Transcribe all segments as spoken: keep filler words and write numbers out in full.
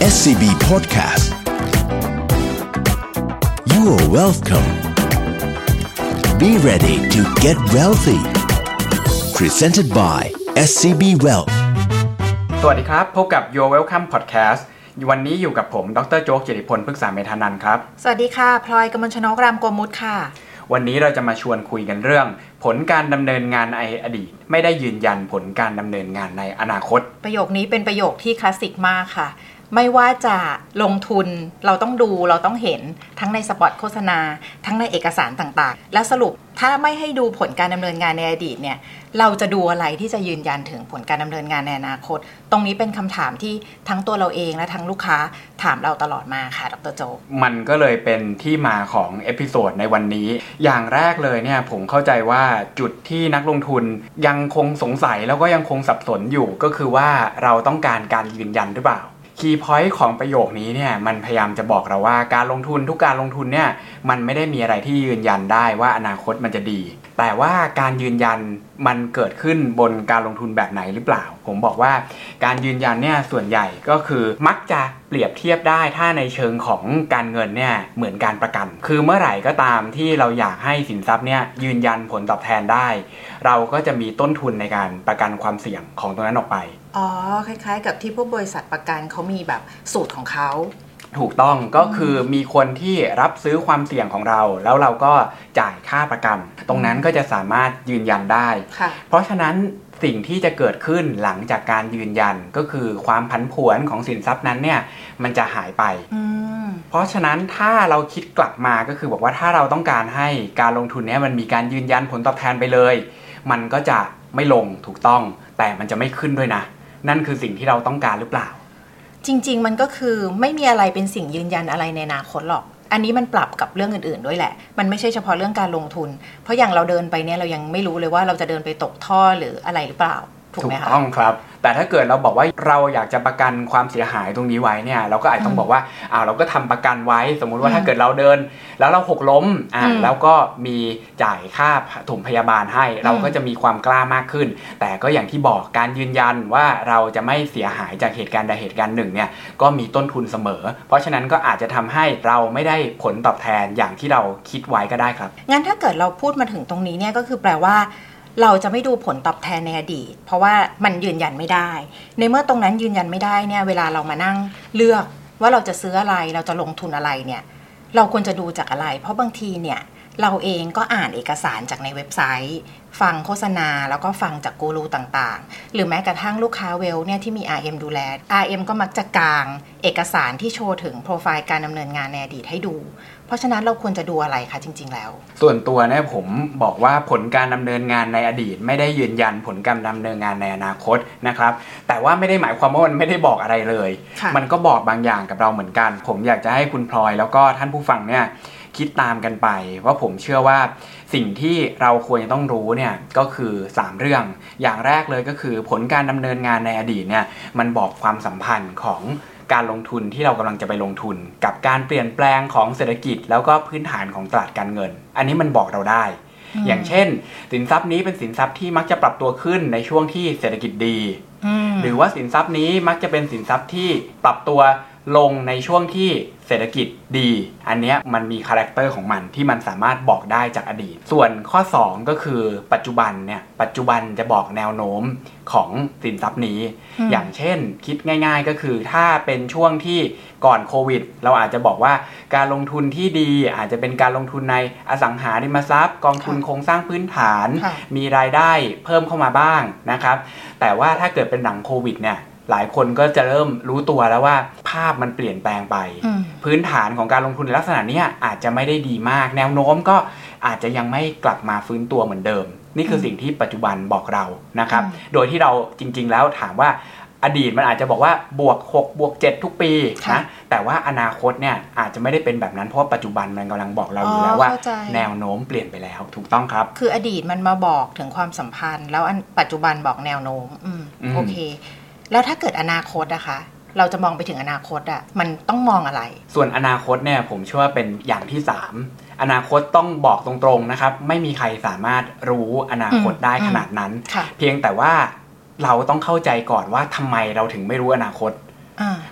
เอส ซี บี Podcast You are welcome Be ready to get wealthy Presented by เอส ซี บี Wealth สวัสดีครับพบกับ You are welcome Podcast วันนี้อยู่กับผมดร.โจ๊กเจริญพลพฤกษาเมธานันท์ครับสวัสดีค่ะพลอยกมลชนกรามโกมุตค่ะวันนี้เราจะมาชวนคุยกันเรื่องผลการดำเนินงานในอดีตไม่ได้ยืนยันผลการดำเนินงานในอนาคตประโยคนี้เป็นประโยคที่คลาสสิกมากค่ะไม่ว่าจะลงทุนเราต้องดูเราต้องเห็นทั้งในสปอตโฆษณาทั้งในเอกสารต่างๆและสรุปถ้าไม่ให้ดูผลการดำเนินงานในอดีตเนี่ยเราจะดูอะไรที่จะยืนยันถึงผลการดำเนินงานในอนาคตตรงนี้เป็นคำถามที่ทั้งตัวเราเองและทั้งลูกค้าถามเราตลอดมาค่ะดร.โจ๊กมันก็เลยเป็นที่มาของเอพิโซดในวันนี้อย่างแรกเลยเนี่ยผมเข้าใจว่าจุดที่นักลงทุนยังคงสงสัยแล้วก็ยังคงสับสนอยู่ก็คือว่าเราต้องการการยืนยันหรือเปล่าคีย์พอยต์ของประโยคนี้เนี่ยมันพยายามจะบอกเราว่าการลงทุนทุกการลงทุนเนี่ยมันไม่ได้มีอะไรที่ยืนยันได้ว่าอนาคตมันจะดีแต่ว่าการยืนยันมันเกิดขึ้นบนการลงทุนแบบไหนหรือเปล่าผมบอกว่าการยืนยันเนี่ยส่วนใหญ่ก็คือมักจะเปรียบเทียบได้ถ้าในเชิงของการเงินเนี่ยเหมือนการประกันคือเมื่อไหร่ก็ตามที่เราอยากให้สินทรัพย์เนี่ยยืนยันผลตอบแทนได้เราก็จะมีต้นทุนในการประกันความเสี่ยงของตรงนั้นออกไปอ๋อคล้ายๆกับที่พวกบริษัทประกันเขามีแบบสูตรของเขาถูกต้องก็คือมีคนที่รับซื้อความเสี่ยงของเราแล้วเราก็จ่ายค่าประกันตรงนั้นก็จะสามารถยืนยันได้เพราะฉะนั้นสิ่งที่จะเกิดขึ้นหลังจากการยืนยันก็คือความผันผวนของสินทรัพย์นั้นเนี่ยมันจะหายไปเพราะฉะนั้นถ้าเราคิดกลับมาก็คือบอกว่าถ้าเราต้องการให้การลงทุนเนี่ยมันมีการยืนยันผลตอบแทนไปเลยมันก็จะไม่ลงถูกต้องแต่มันจะไม่ขึ้นด้วยนะนั่นคือสิ่งที่เราต้องการหรือเปล่าจริงๆมันก็คือไม่มีอะไรเป็นสิ่งยืนยันอะไรในอนาคตหรอกอันนี้มันปรับกับเรื่องอื่นๆด้วยแหละมันไม่ใช่เฉพาะเรื่องการลงทุนเพราะอย่างเราเดินไปเนี่ยเรายังไม่รู้เลยว่าเราจะเดินไปตกท่อหรืออะไรหรือเปล่าถูกไหมคะถูกต้องครับแต่ถ้าเกิดเราบอกว่าเราอยากจะประกันความเสียหายตรงนี้ไว้เนี่ยเราก็อาจต้องบอกว่าอ้าวเราก็ทำประกันไว้สมมุติว่าถ้าเกิดเราเดินแล้วเราหกล้มอ่าแล้วก็มีจ่ายค่าถุงพยาบาลให้เราก็จะมีความกล้ามากขึ้นแต่ก็อย่างที่บอกการยืนยันว่าเราจะไม่เสียหายจากเหตุการณ์ใดเหตุการณ์หนึ่งเนี่ยก็มีต้นทุนเสมอเพราะฉะนั้นก็อาจจะทำให้เราไม่ได้ผลตอบแทนอย่างที่เราคิดไว้ก็ได้ครับงั้นถ้าเกิดเราพูดมาถึงตรงนี้เนี่ยก็คือแปลว่าเราจะไม่ดูผลตอบแทนในอดีตเพราะว่ามันยืนยันไม่ได้ในเมื่อตรงนั้นยืนยันไม่ได้เนี่ยเวลาเรามานั่งเลือกว่าเราจะซื้ออะไรเราจะลงทุนอะไรเนี่ยเราควรจะดูจากอะไรเพราะบางทีเนี่ยเราเองก็อ่านเอกสารจากในเว็บไซต์ฟังโฆษณาแล้วก็ฟังจากกูรูต่างๆหรือแม้กระทั่งลูกค้าเวลเนี่ยที่มี อาร์ เอ็ม ดูแล อาร์ เอ็ม ก็มักจะกางเอกสารที่โชว์ถึงโปรไฟล์การดำเนินงานในอดีตให้ดูเพราะฉะนั้นเราควรจะดูอะไรคะจริงๆแล้วส่วนตัวเนี่ยผมบอกว่าผลการดำเนินงานในอดีตไม่ได้ยืนยันผลการดำเนินงานในอนาคตนะครับแต่ว่าไม่ได้หมายความว่ามันไม่ได้บอกอะไรเลยมันก็บอกบางอย่างกับเราเหมือนกันผมอยากจะให้คุณพลอยแล้วก็ท่านผู้ฟังเนี่ยคิดตามกันไปว่าผมเชื่อว่าสิ่งที่เราควรจะต้องรู้เนี่ยก็คือสามเรื่องอย่างแรกเลยก็คือผลการดำเนินงานในอดีตเนี่ยมันบอกความสัมพันธ์ของการลงทุนที่เรากำลังจะไปลงทุนกับการเปลี่ยนแปลงของเศรษฐกิจแล้วก็พื้นฐานของตลาดการเงินอันนี้มันบอกเราได้อย่างเช่นสินทรัพย์นี้เป็นสินทรัพย์ที่มักจะปรับตัวขึ้นในช่วงที่เศรษฐกิจดีหรือว่าสินทรัพย์นี้มักจะเป็นสินทรัพย์ที่ปรับตัวลงในช่วงที่เศรษฐกิจดีอันเนี้ยมันมีคาแรคเตอร์ของมันที่มันสามารถบอกได้จากอดีตส่วนข้อสองก็คือปัจจุบันเนี่ยปัจจุบันจะบอกแนวโน้มของสินทรัพย์นี้อย่างเช่นคิดง่ายๆก็คือถ้าเป็นช่วงที่ก่อนโควิดเราอาจจะบอกว่าการลงทุนที่ดีอาจจะเป็นการลงทุนในอสังหาริมทรัพย์กองทุนโครงสร้างพื้นฐานมีรายได้เพิ่มเข้ามาบ้างนะครับแต่ว่าถ้าเกิดเป็นหลังโควิดเนี่ยหลายคนก็จะเริ่มรู้ตัวแล้วว่าภาพมันเปลี่ยนแปลงไปพื้นฐานของการลงทุนในลักษณะนี้อาจจะไม่ได้ดีมากแนวโน้มก็อาจจะยังไม่กลับมาฟื้นตัวเหมือนเดิมนี่คือสิ่งที่ปัจจุบันบอกเรานะครับโดยที่เราจริงๆแล้วถามว่าอดีตมันอาจจะบอกว่าบวกหกบวกเจ็ดทุกปีนะแต่ว่าอนาคตเนี่ยอาจจะไม่ได้เป็นแบบนั้นเพราะว่าปัจจุบันมันกำลังบอกเราอยู่แล้วว่าแนวโน้มเปลี่ยนไปแล้วถูกต้องครับคืออดีตมันมาบอกถึงความสัมพันธ์แล้วปัจจุบันบอกแนวโน้มโอเคแล้วถ้าเกิดอนาคตนะคะเราจะมองไปถึงอนาคตอ่ะมันต้องมองอะไรส่วนอนาคตเนี่ยผมเชื่อว่าเป็นอย่างที่สามอนาคตต้องบอกตรงๆนะครับไม่มีใครสามารถรู้อนาคตได้ขนาดนั้นเพียงแต่ว่าเราต้องเข้าใจก่อนว่าทำไมเราถึงไม่รู้อนาคต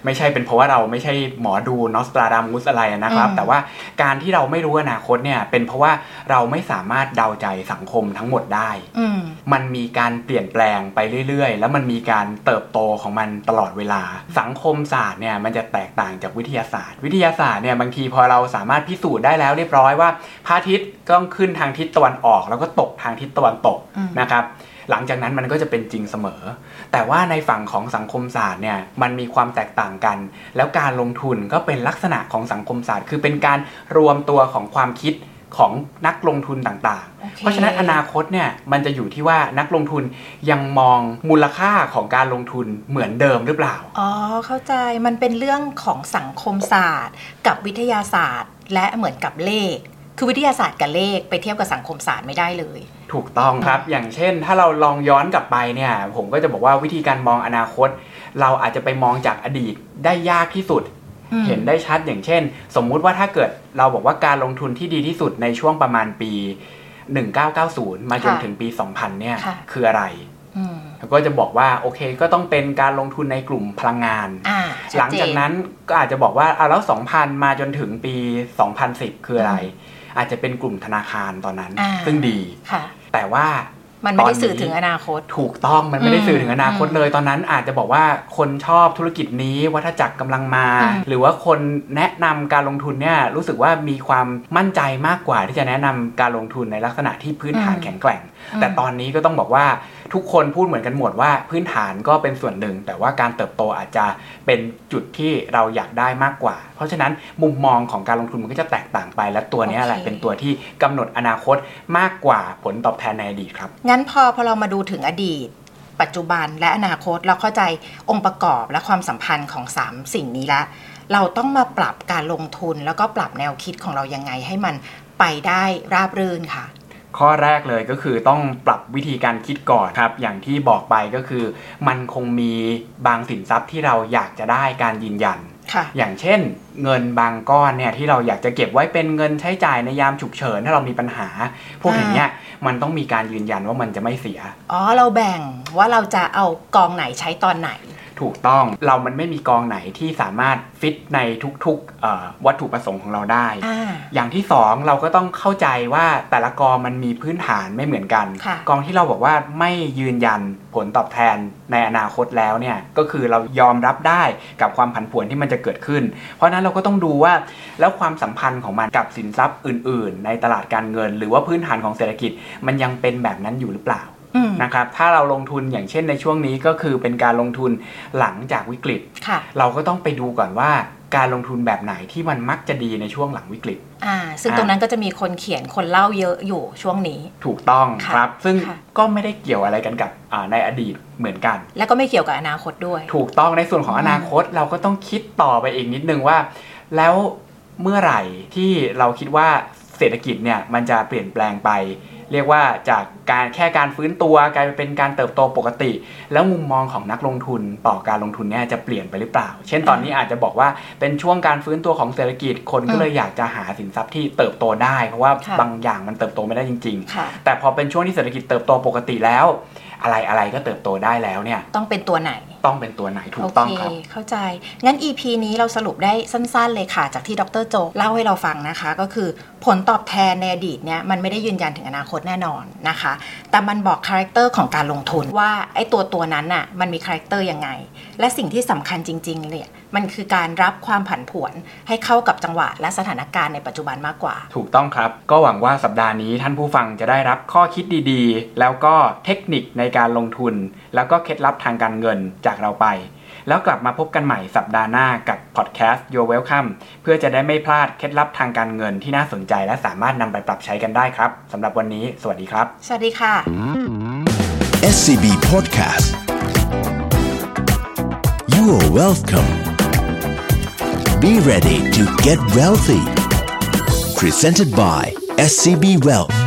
ไม่ใช่เป็นเพราะว่าเราไม่ใช่หมอดูนอสตราดามุสอะไรนะครับแต่ว่าการที่เราไม่รู้อนาคตเนี่ยเป็นเพราะว่าเราไม่สามารถเดาใจสังคมทั้งหมดได้มันมีการเปลี่ยนแปลงไปเรื่อยๆแล้วมันมีการเติบโตของมันตลอดเวลาสังคมศาสตร์เนี่ยมันจะแตกต่างจากวิทยาศาสตร์วิทยาศาสตร์เนี่ยบางทีพอเราสามารถพิสูจน์ได้แล้วเรียบร้อยว่าพระอาทิตย์ต้องขึ้นทางทิศตะวันออกแล้วก็ตกทางทิศตะวันตกนะครับหลังจากนั้นมันก็จะเป็นจริงเสมอแต่ว่าในฝั่งของสังคมศาสตร์เนี่ยมันมีความแตกต่างกันแล้วการลงทุนก็เป็นลักษณะของสังคมศาสตร์คือเป็นการรวมตัวของความคิดของนักลงทุนต่างๆ okay. เพราะฉะนั้นอนาคตเนี่ยมันจะอยู่ที่ว่านักลงทุนยังมองมูลค่าของการลงทุนเหมือนเดิมหรือเปล่าอ๋อเข้าใจมันเป็นเรื่องของสังคมศาสตร์กับวิทยาศาสตร์และเหมือนกับเลขคือวิทยาศาสตร์กับเลขไปเทียบกับสังคมศาสตร์ไม่ได้เลยถูกต้องครับอย่างเช่นถ้าเราลองย้อนกลับไปเนี่ยผมก็จะบอกว่าวิธีการมองอนาคตเราอาจจะไปมองจากอดีตได้ยากที่สุดเห็นได้ชัดอย่างเช่นสมมุติว่าถ้าเกิดเราบอกว่าการลงทุนที่ดีที่สุดในช่วงประมาณปีหนึ่งพันเก้าร้อยเก้าสิบมาจนถึงปีสองพันเนี่ยคืออะไรแล้วก็จะบอกว่าโอเคก็ต้องเป็นการลงทุนในกลุ่มพลังงานหลังจากนั้นก็อาจจะบอกว่าเอาแล้วสองพันมาจนถึงปีสองพันสิบคืออะไรอาจจะเป็นกลุ่มธนาคารตอนนั้นซึ่งดีแต่ว่ามันไม่ได้สื่อถึงอนาคตถูกต้องมันไม่ได้สื่อถึงอนาคตเลยตอนนั้นอาจจะบอกว่าคนชอบธุรกิจนี้วัฏจักรกำลังมาหรือว่าคนแนะนำการลงทุนเนี่ยรู้สึกว่ามีความมั่นใจมากกว่าที่จะแนะนำการลงทุนในลักษณะที่พื้นฐานแข็งแกร่งแต่ตอนนี้ก็ต้องบอกว่าทุกคนพูดเหมือนกันหมดว่าพื้นฐานก็เป็นส่วนหนึ่งแต่ว่าการเติบโตอาจจะเป็นจุดที่เราอยากได้มากกว่าเพราะฉะนั้นมุมมองของการลงทุนมันก็จะแตกต่างไปและตัวนี้แหละเป็นตัวที่กำหนดอนาคตมากกว่าผลตอบแทนในอดีตครับงั้นพอพอเรามาดูถึงอดีตปัจจุบันและอนาคตเราเข้าใจองค์ประกอบและความสัมพันธ์ของสามสิ่งนี้ละเราต้องมาปรับการลงทุนแล้วก็ปรับแนวคิดของเรายังไงให้มันไปได้ราบรื่นค่ะข้อแรกเลยก็คือต้องปรับวิธีการคิดก่อนครับอย่างที่บอกไปก็คือมันคงมีบางสินทรัพย์ที่เราอยากจะได้การยืนยันอย่างเช่นเงินบางก้อนเนี่ยที่เราอยากจะเก็บไว้เป็นเงินใช้จ่ายในยามฉุกเฉินถ้าเรามีปัญหาพวกอย่างเงี้ยมันต้องมีการยืนยันว่ามันจะไม่เสียอ๋อเราแบ่งว่าเราจะเอากองไหนใช้ตอนไหนถูกต้องเรามันไม่มีกองไหนที่สามารถฟิตในทุกๆวัตถุประสงค์ของเราได้อย่างที่สองเราก็ต้องเข้าใจว่าแต่ละกองมันมีพื้นฐานไม่เหมือนกันกองที่เราบอกว่าไม่ยืนยันผลตอบแทนในอนาคตแล้วเนี่ยก็คือเรายอมรับได้กับความผันผวนที่มันจะเกิดขึ้นเพราะนั้นเราก็ต้องดูว่าแล้วความสัมพันธ์ของมันกับสินทรัพย์อื่นๆในตลาดการเงินหรือว่าพื้นฐานของเศรษฐกิจมันยังเป็นแบบนั้นอยู่หรือเปล่านะครับถ้าเราลงทุนอย่างเช่นในช่วงนี้ก็คือเป็นการลงทุนหลังจากวิกฤตเราก็ต้องไปดูก่อนว่าการลงทุนแบบไหนที่มันมักจะดีในช่วงหลังวิกฤตอ่าซึ่งตรงนั้นก็จะมีคนเขียนคนเล่าเยอะอยู่ช่วงนี้ถูกต้องครับซึ่งก็ไม่ได้เกี่ยวอะไรกันกับอ่าในอดีตเหมือนกันและก็ไม่เกี่ยวกับอนาคตด้วยถูกต้องในส่วนของอนาคตเราก็ต้องคิดต่อไปอีกนิดนึงว่าแล้วเมื่อไหร่ที่เราคิดว่าเศรษฐกิจเนี่ยมันจะเปลี่ยนแปลงไปเรียกว่าจากการแค่การฟื้นตัวกลายเป็นการเติบโตปกติแล้วมุมมองของนักลงทุนต่อการลงทุนเนี่ยจะเปลี่ยนไปหรือเปล่าเช่นตอนนี้อาจจะบอกว่าเป็นช่วงการฟื้นตัวของเศรษฐกิจคนก็เลยอยากจะหาสินทรัพย์ที่เติบโตได้เพราะว่าบางอย่างมันเติบโตไม่ได้จริงๆแต่พอเป็นช่วงที่เศรษฐกิจเติบโตปกติแล้วอะไรอะไรก็เติบโตได้แล้วเนี่ยต้องเป็นตัวไหนต้องเป็นตัวไหนถูกต้องครับโอเคเข้าใจงั้น อี พี นี้เราสรุปได้สั้นๆเลยค่ะจากที่ดร.โจเล่าให้เราฟังนะคะก็คือผลตอบแทนในอดีตเนี่ยมันไม่ได้ยืนยันถึงอนาคตแน่นอนนะคะแต่มันบอกคาแรคเตอร์ของการลงทุนว่าไอ้ตัวตัวนั้นน่ะมันมีคาแรคเตอร์ยังไงและสิ่งที่สำคัญจริงๆเลยมันคือการรับความผันผวนให้เข้ากับจังหวะและสถานการณ์ในปัจจุบันมากกว่าถูกต้องครับก็หวังว่าสัปดาห์นี้ท่านผู้ฟังจะได้รับข้อคิดดีๆแล้วก็เทคนิคในการลงทุนแล้วก็เคล็ดลับทางการเงินจากเราไปแล้วกลับมาพบกันใหม่สัปดาห์หน้ากับพอดแคสต์ You're Welcome เพื่อจะได้ไม่พลาดเคล็ดลับทางการเงินที่น่าสนใจและสามารถนำไปปรับใช้กันได้ครับสำหรับวันนี้สวัสดีครับสวัสดีค่ะ เอส ซี บี Podcast You're Welcome Be ready to get wealthy Presented by เอส ซี บี Wealth